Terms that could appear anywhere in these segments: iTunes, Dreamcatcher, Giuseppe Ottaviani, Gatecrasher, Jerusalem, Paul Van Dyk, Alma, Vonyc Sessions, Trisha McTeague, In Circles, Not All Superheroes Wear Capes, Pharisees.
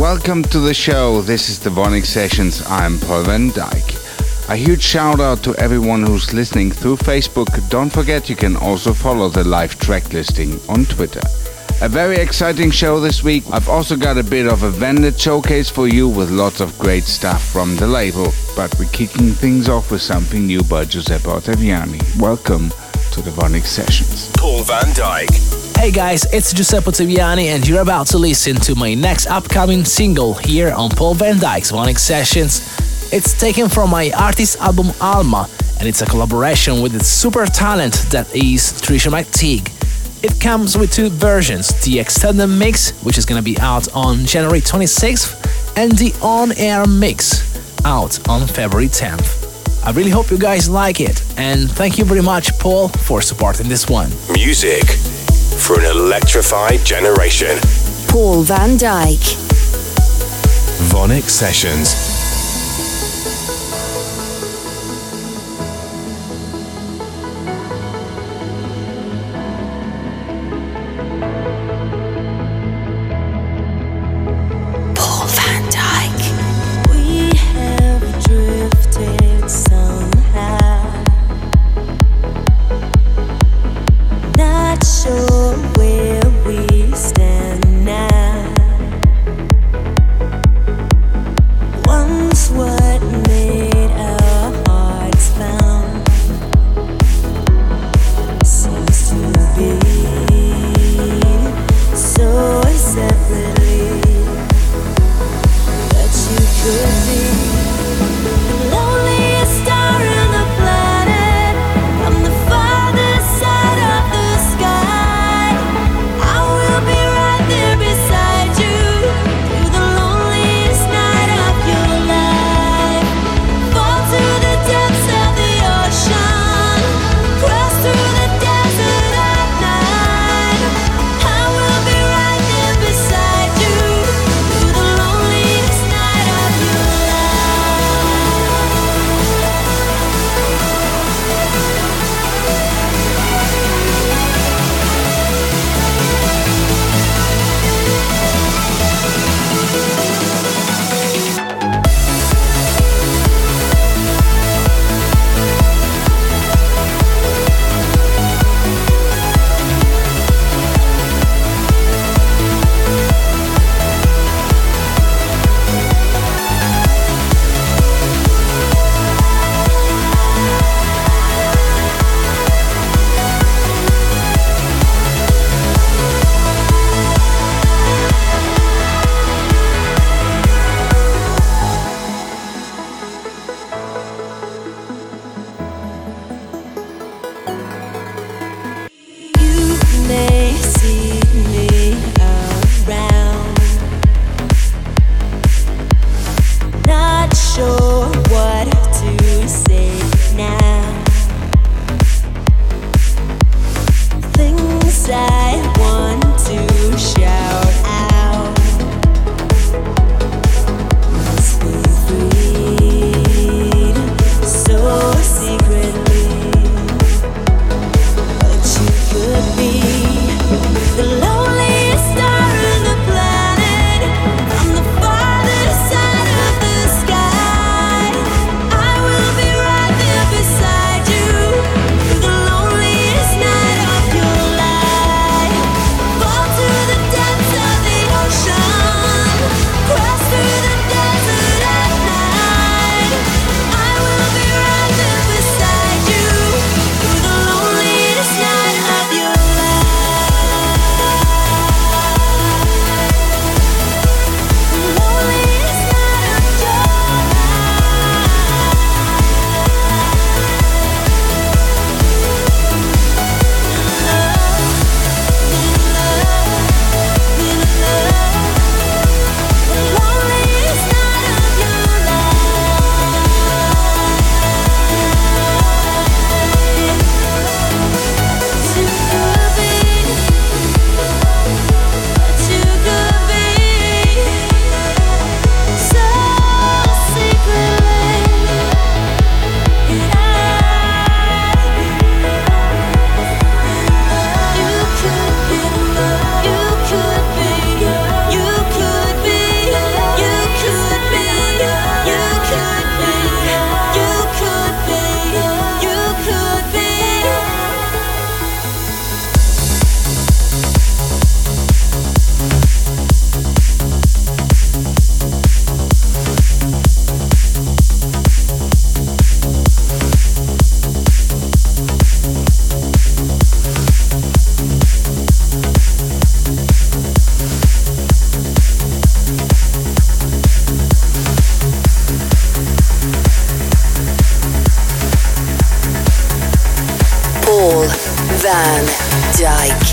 Welcome to the show. This is the Vonyc Sessions. I'm Paul Van Dyk. A huge shout out to everyone who's listening through Facebook. Don't forget you can also follow the live track listing on Twitter. A very exciting show this week. I've also got a bit of a vendor showcase for you with lots of great stuff from the label. But we're kicking things off with something new by Giuseppe Ottaviani. Welcome to the Vonyc Sessions. Paul Van Dyk. Hey guys, it's Giuseppe Ottaviani and you're about to listen to my next upcoming single here on Paul Van Dyk's Vonyc Sessions. It's taken from my artist album Alma and it's a collaboration with its super talent that is Trisha McTeague. It comes with two versions, the extended mix, which is gonna be out on January 26th, and the on-air mix, out on February 10th. I really hope you guys like it and thank you very much, Paul, for supporting this one. Music for an electrified generation. Paul Van Dyk. Vonyc Sessions. One Van Dyk.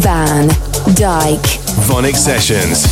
Van Dyk. Vonyc Sessions.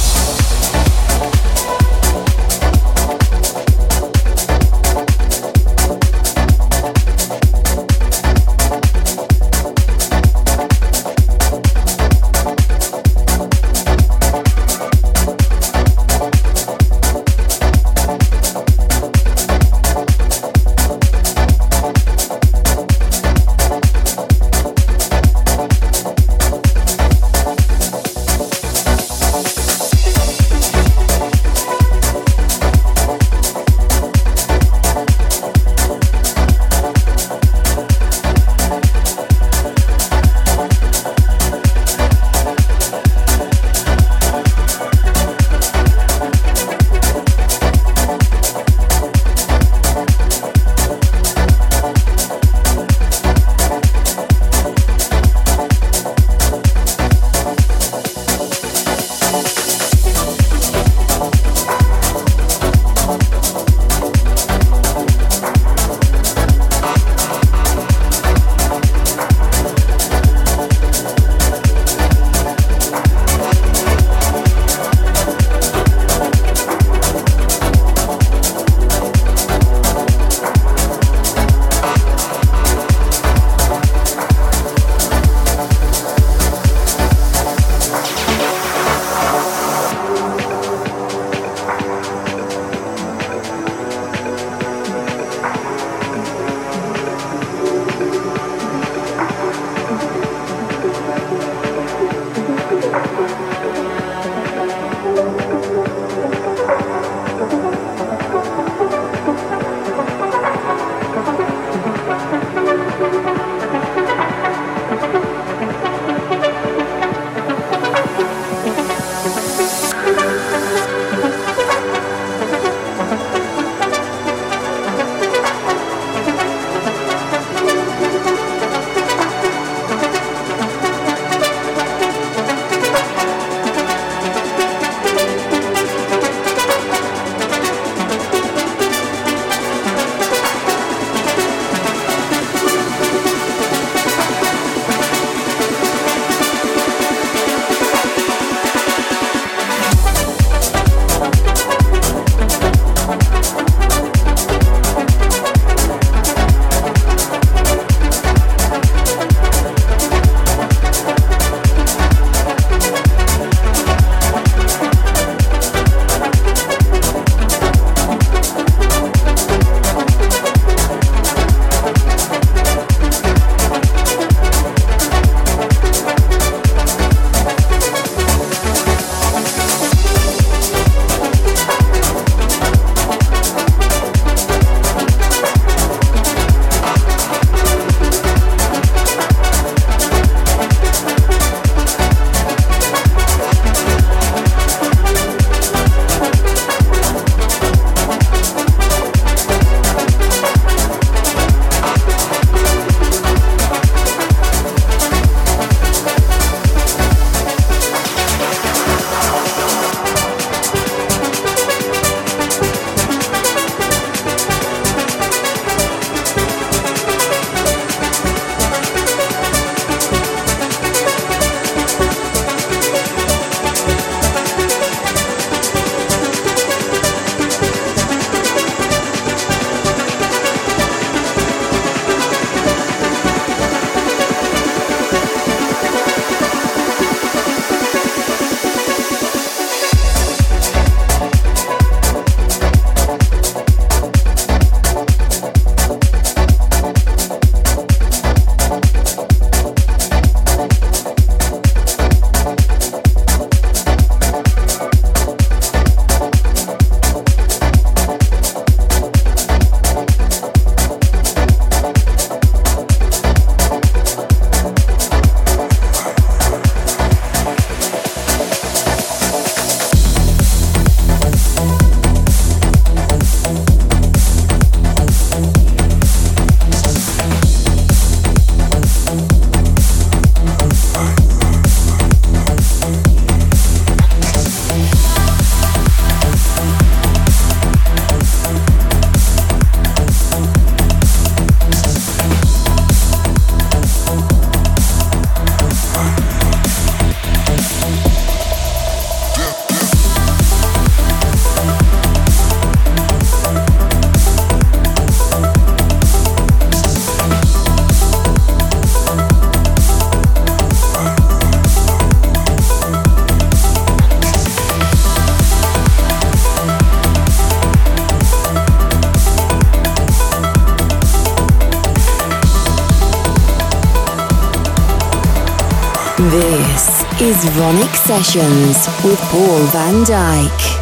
This is Vonyc Sessions with Paul Van Dyk.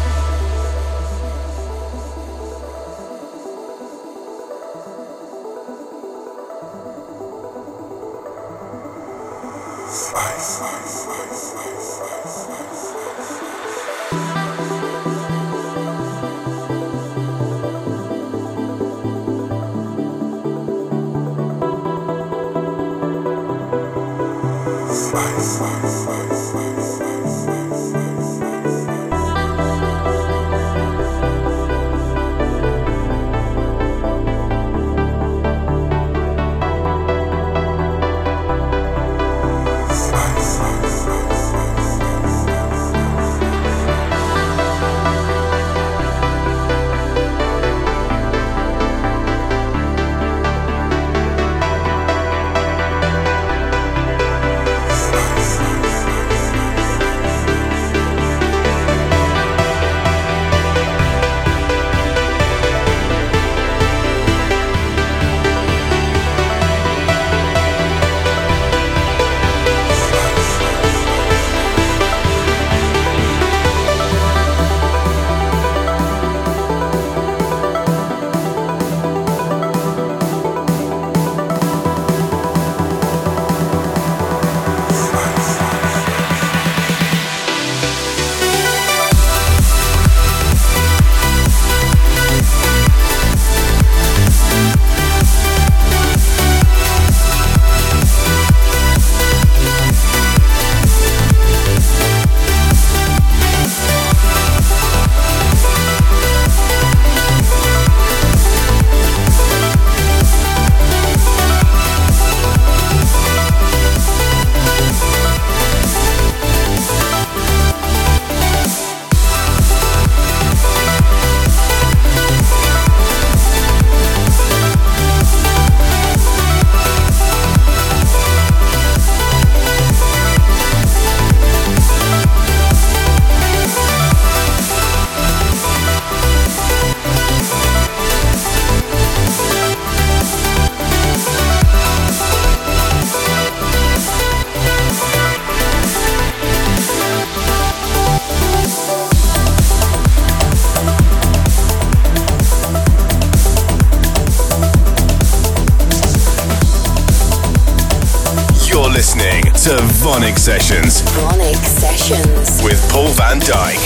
Vonyc Sessions. Vonyc Sessions with Paul Van Dyk.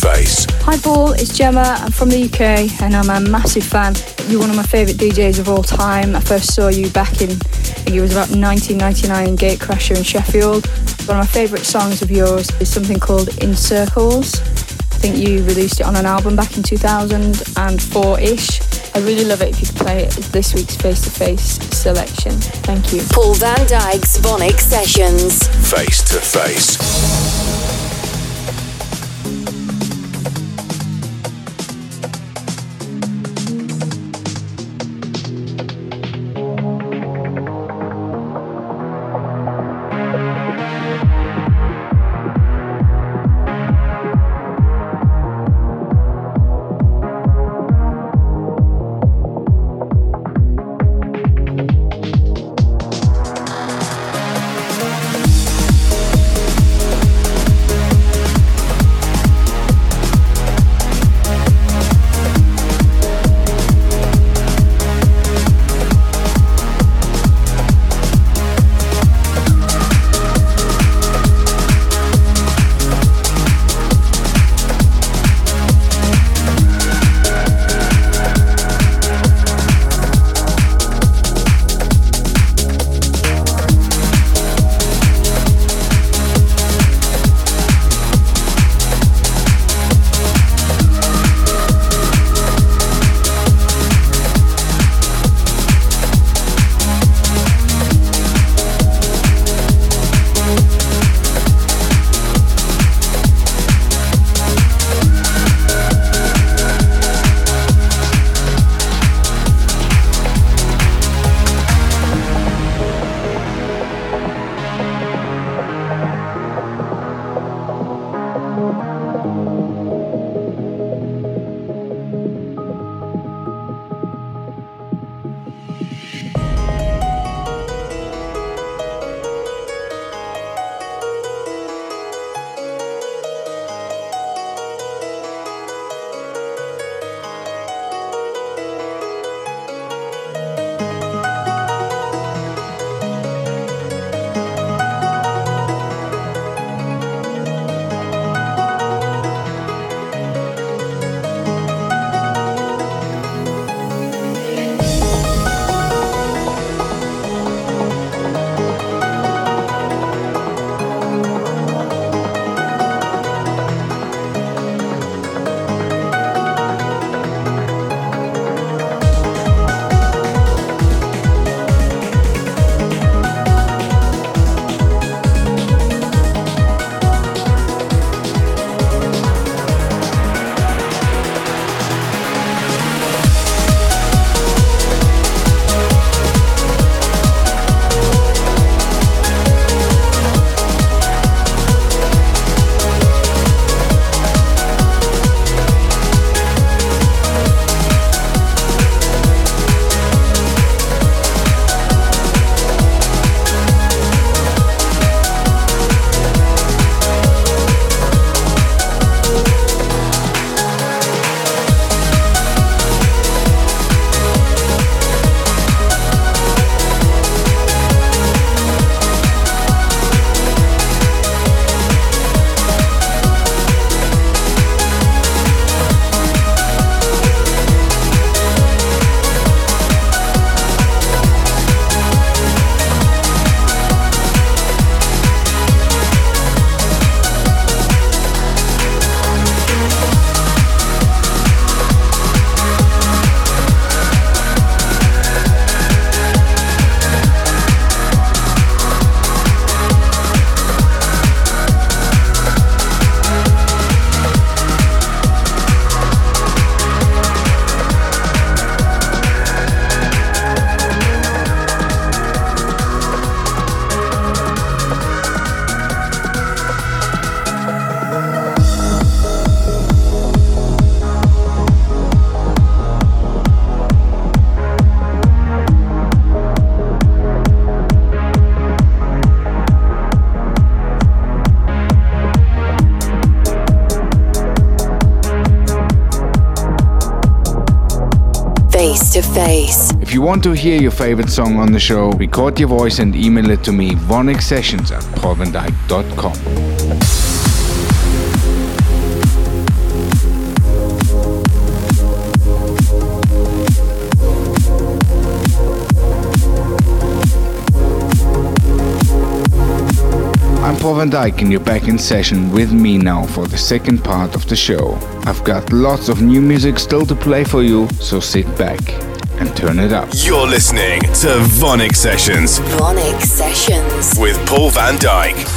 Face. Hi Paul, it's Gemma, I'm from the UK and I'm a massive fan. You're one of my favourite DJs of all time. I first saw you back in, I think it was about 1999 in Gatecrasher in Sheffield. One of my favourite songs of yours is something called In Circles. I think you released it on an album back in 2004-ish. I really love it if you could play it as this week's face-to-face selection. Thank you. Paul Van Dyk's Vonyc Sessions. Face-to-face. If you want to hear your favorite song on the show, record your voice and email it to me, vonycsessions@paulvandyk.com. Paul Van Dyk, and you're back in session with me now for the second part of the show. I've got lots of new music still to play for you, so sit back and turn it up. You're listening to Vonyc Sessions. Vonyc Sessions. With Paul Van Dyk.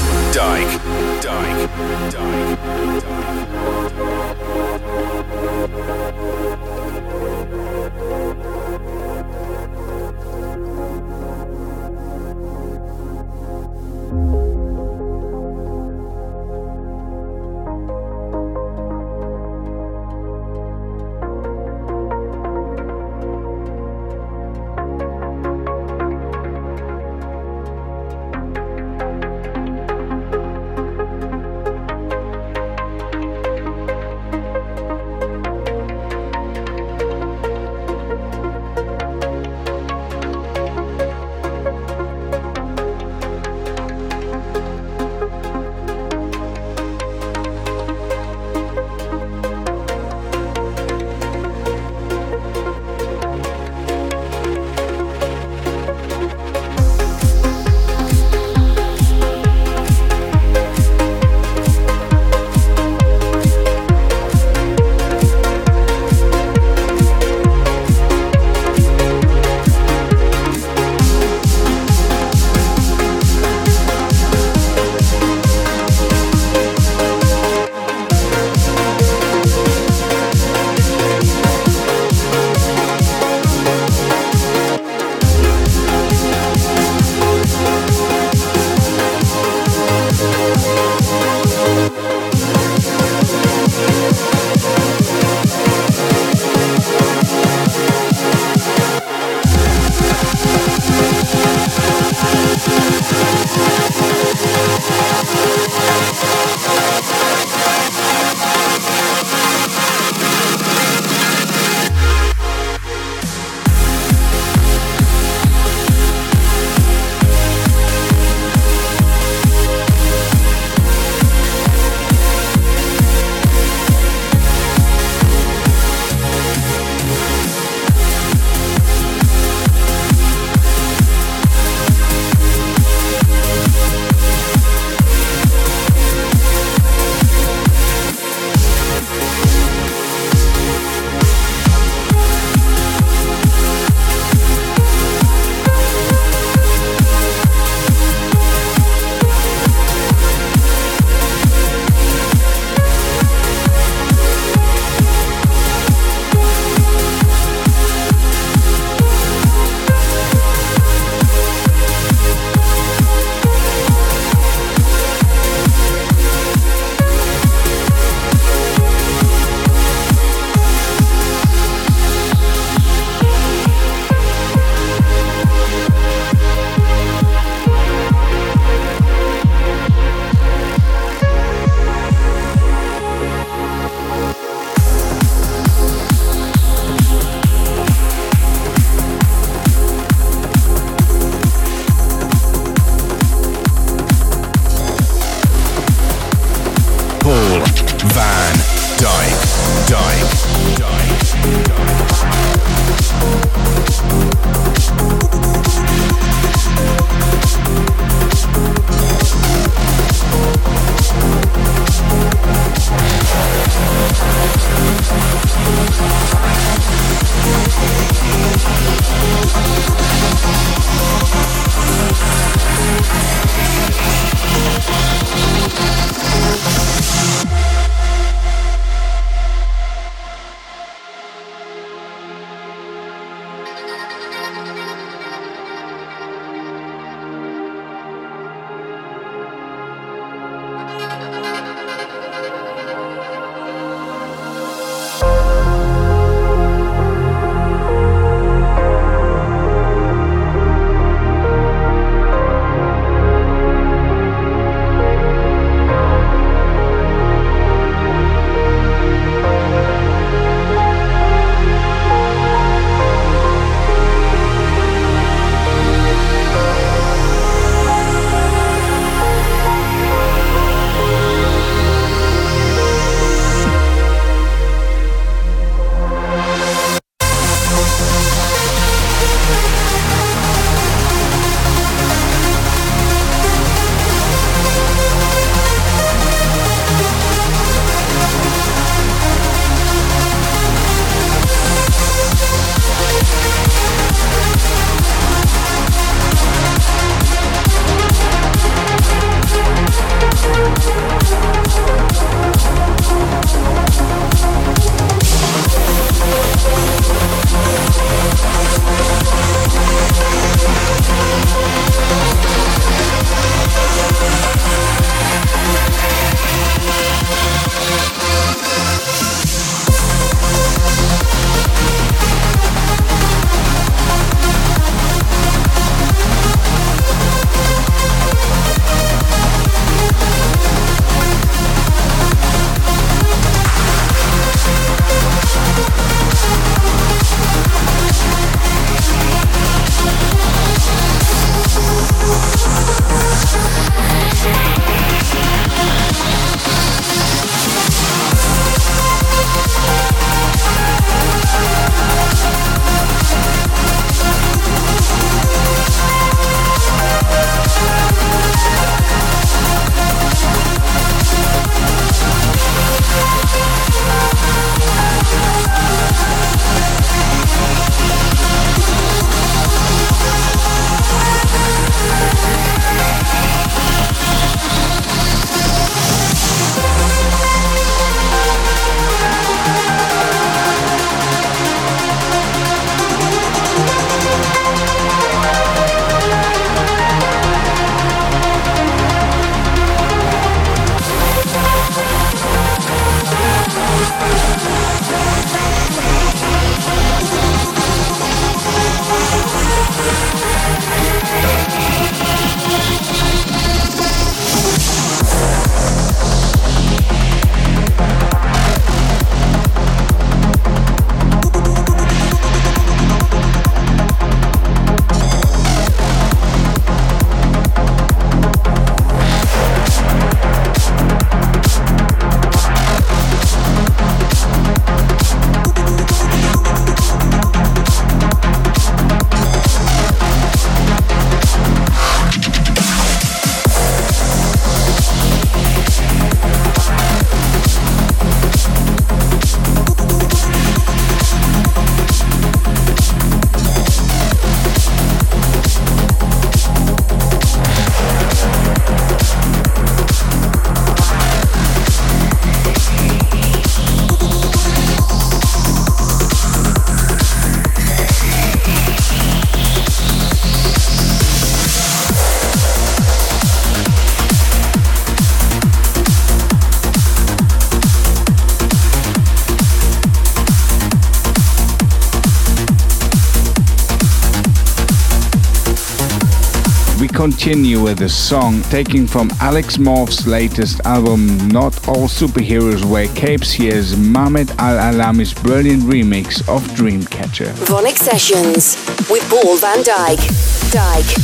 continue with a song taken from Alex Morph's latest album, Not All Superheroes Wear Capes. Here's Mahmed Al-Alami's brilliant remix of Dreamcatcher. Vonyc Sessions with Paul Van Dyk.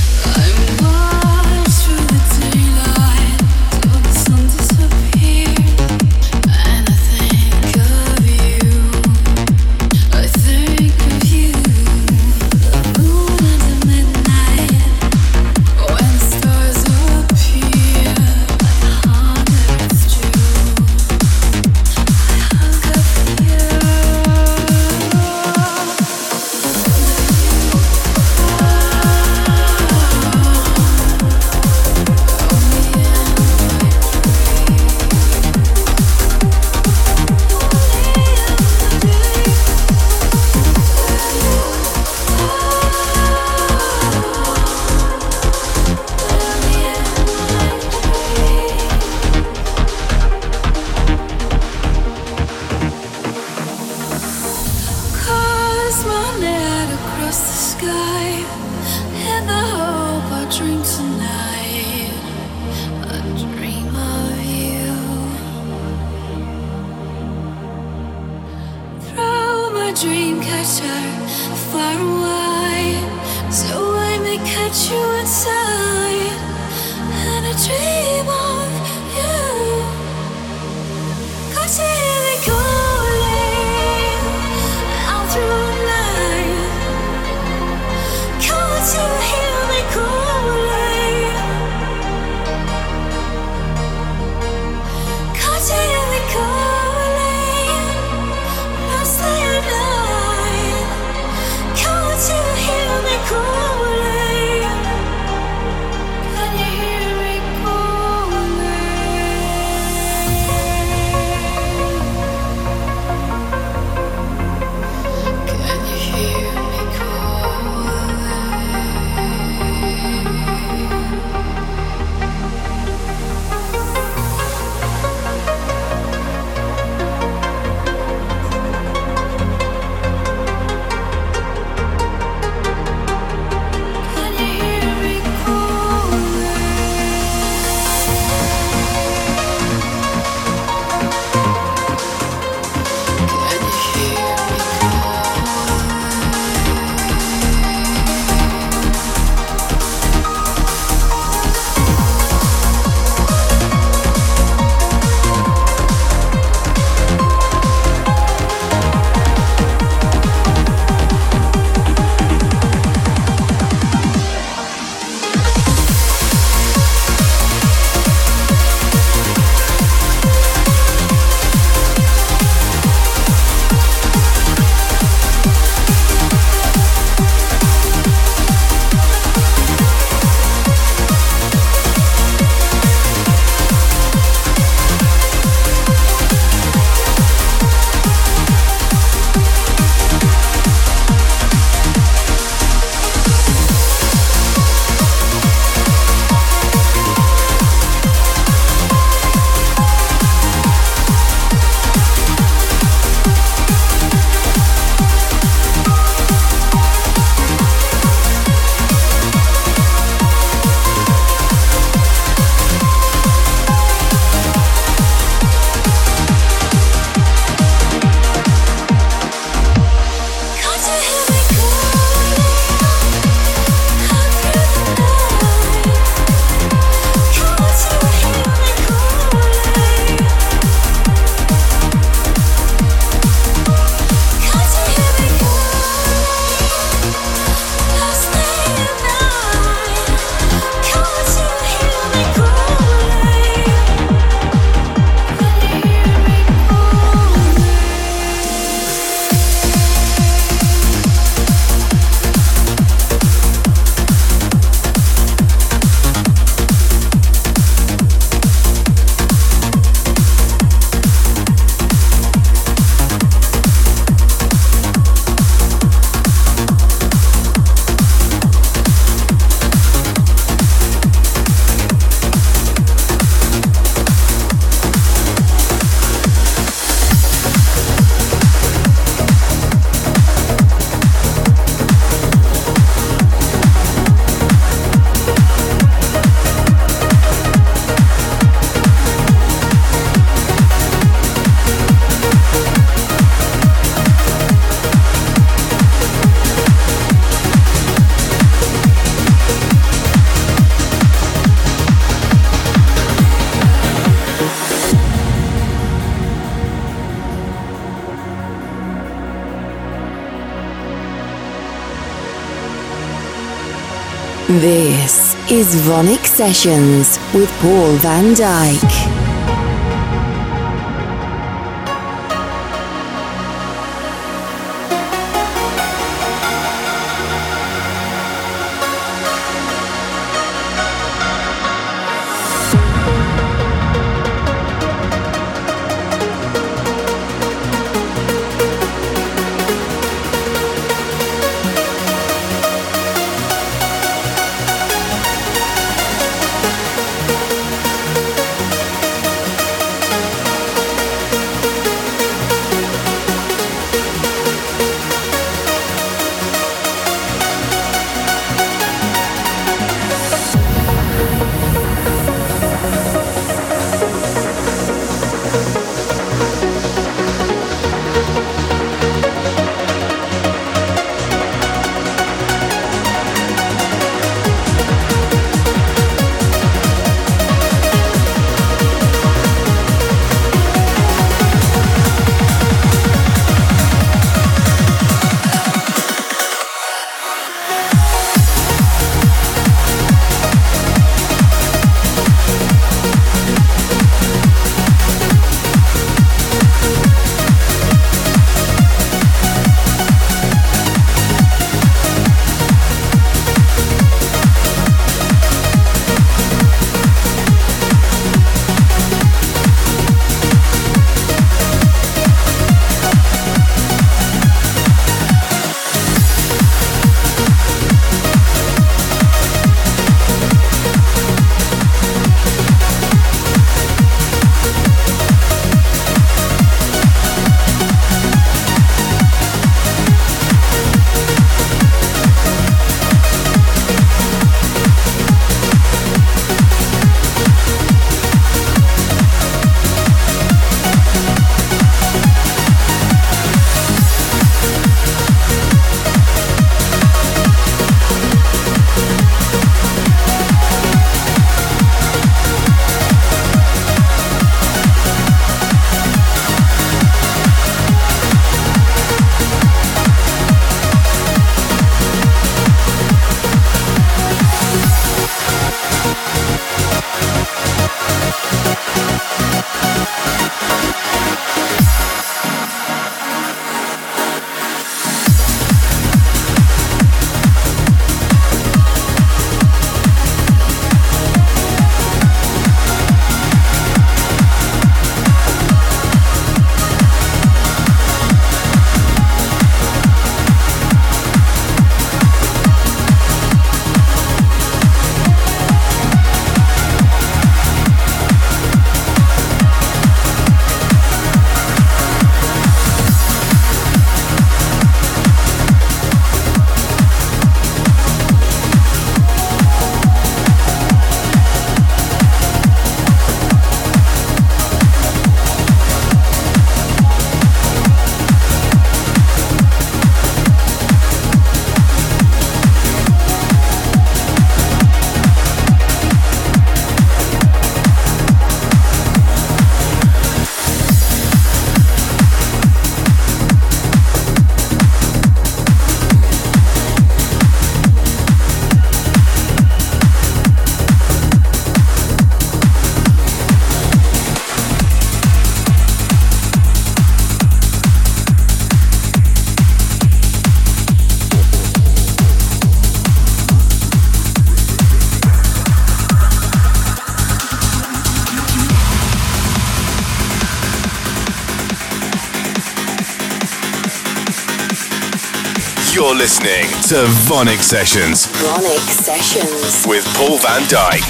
Can you hear me calling? This is Vonyc Sessions with Paul Van Dyk. You're listening to Vonyc Sessions. Vonyc Sessions. With Paul Van Dyk.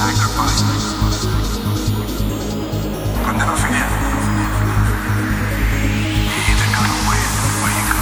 sacrifice. But never forget. You either know the way or you can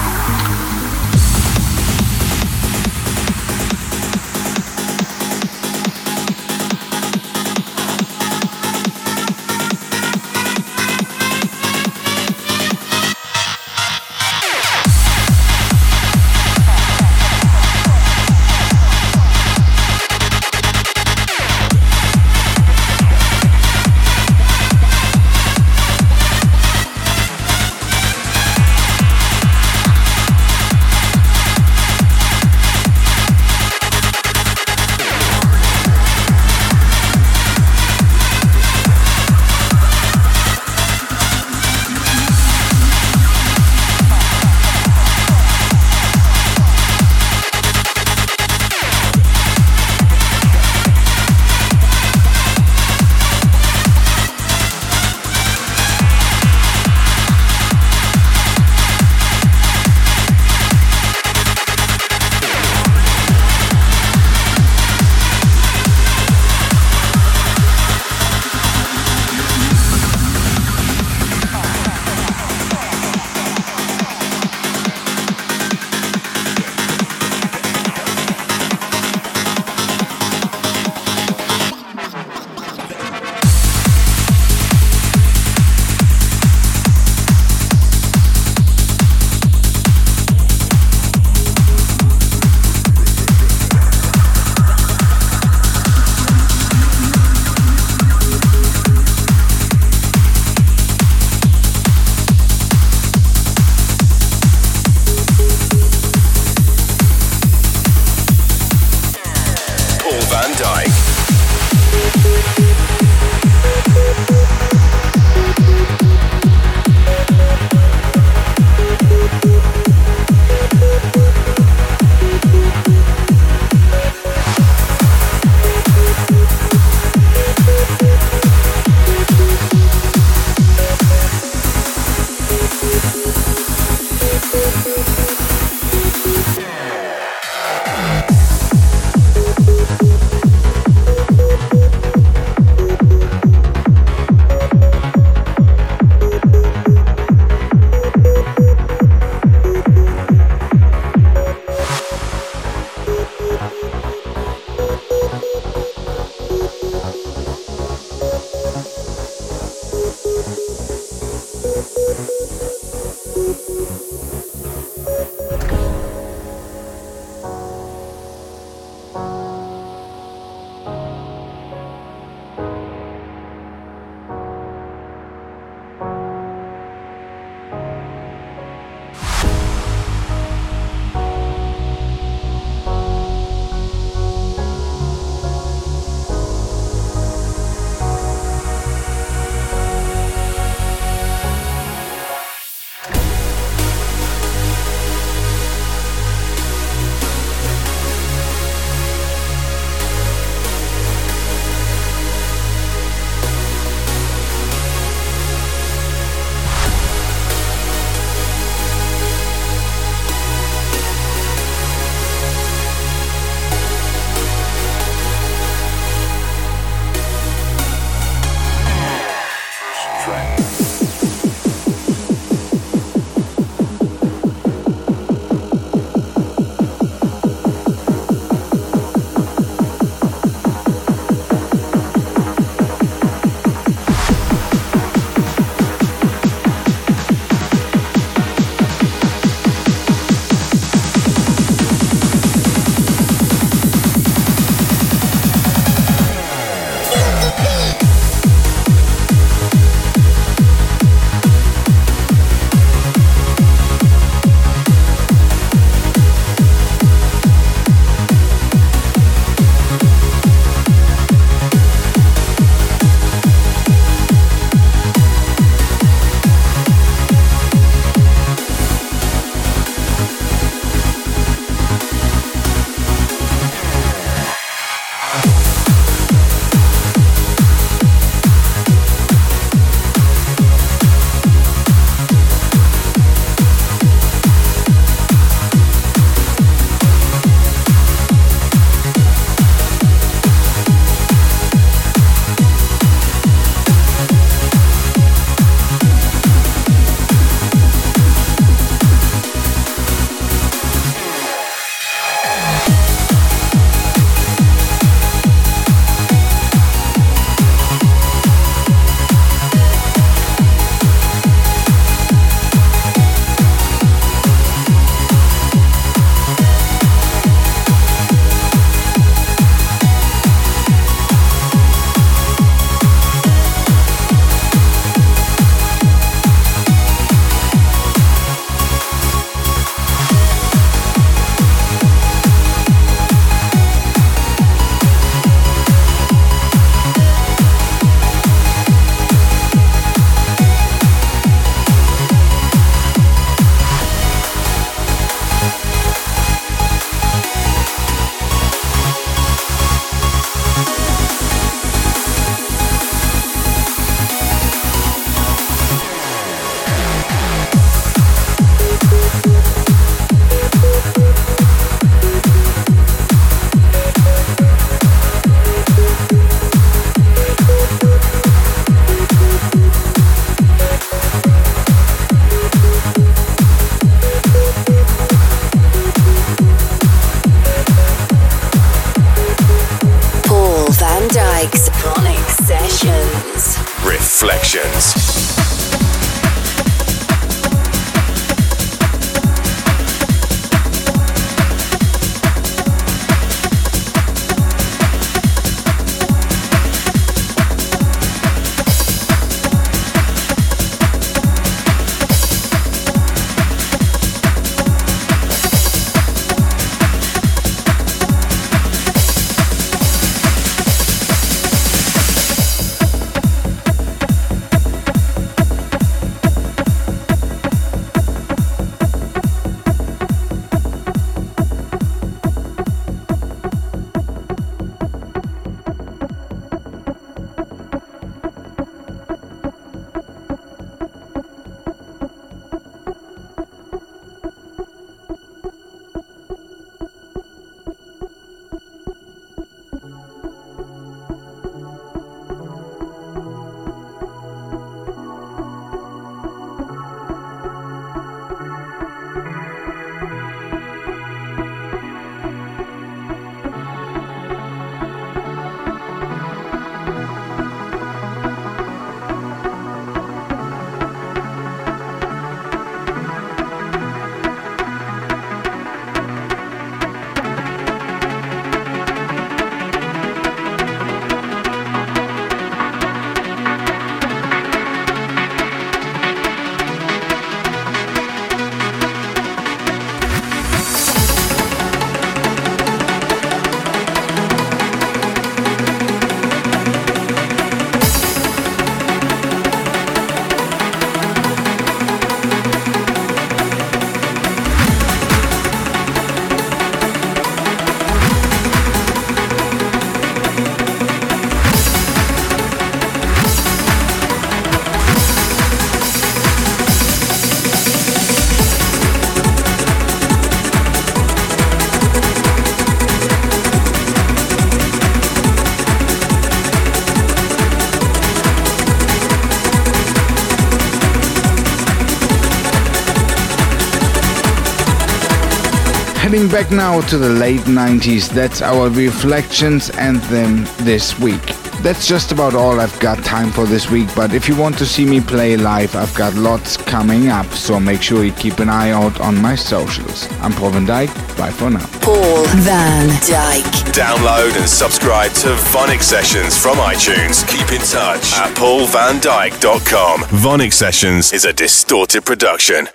Dyk's Vonyc Sessions Reflections. Heading back now to the late 90s, that's our Reflections Anthem this week. That's just about all I've got time for this week, but if you want to see me play live, I've got lots coming up, so make sure you keep an eye out on my socials. I'm Paul Van Dyk, bye for now. Paul Van Dyk. Download and subscribe to Vonyc Sessions from iTunes. Keep in touch at paulvandyk.com. Vonyc Sessions is a Distorted production.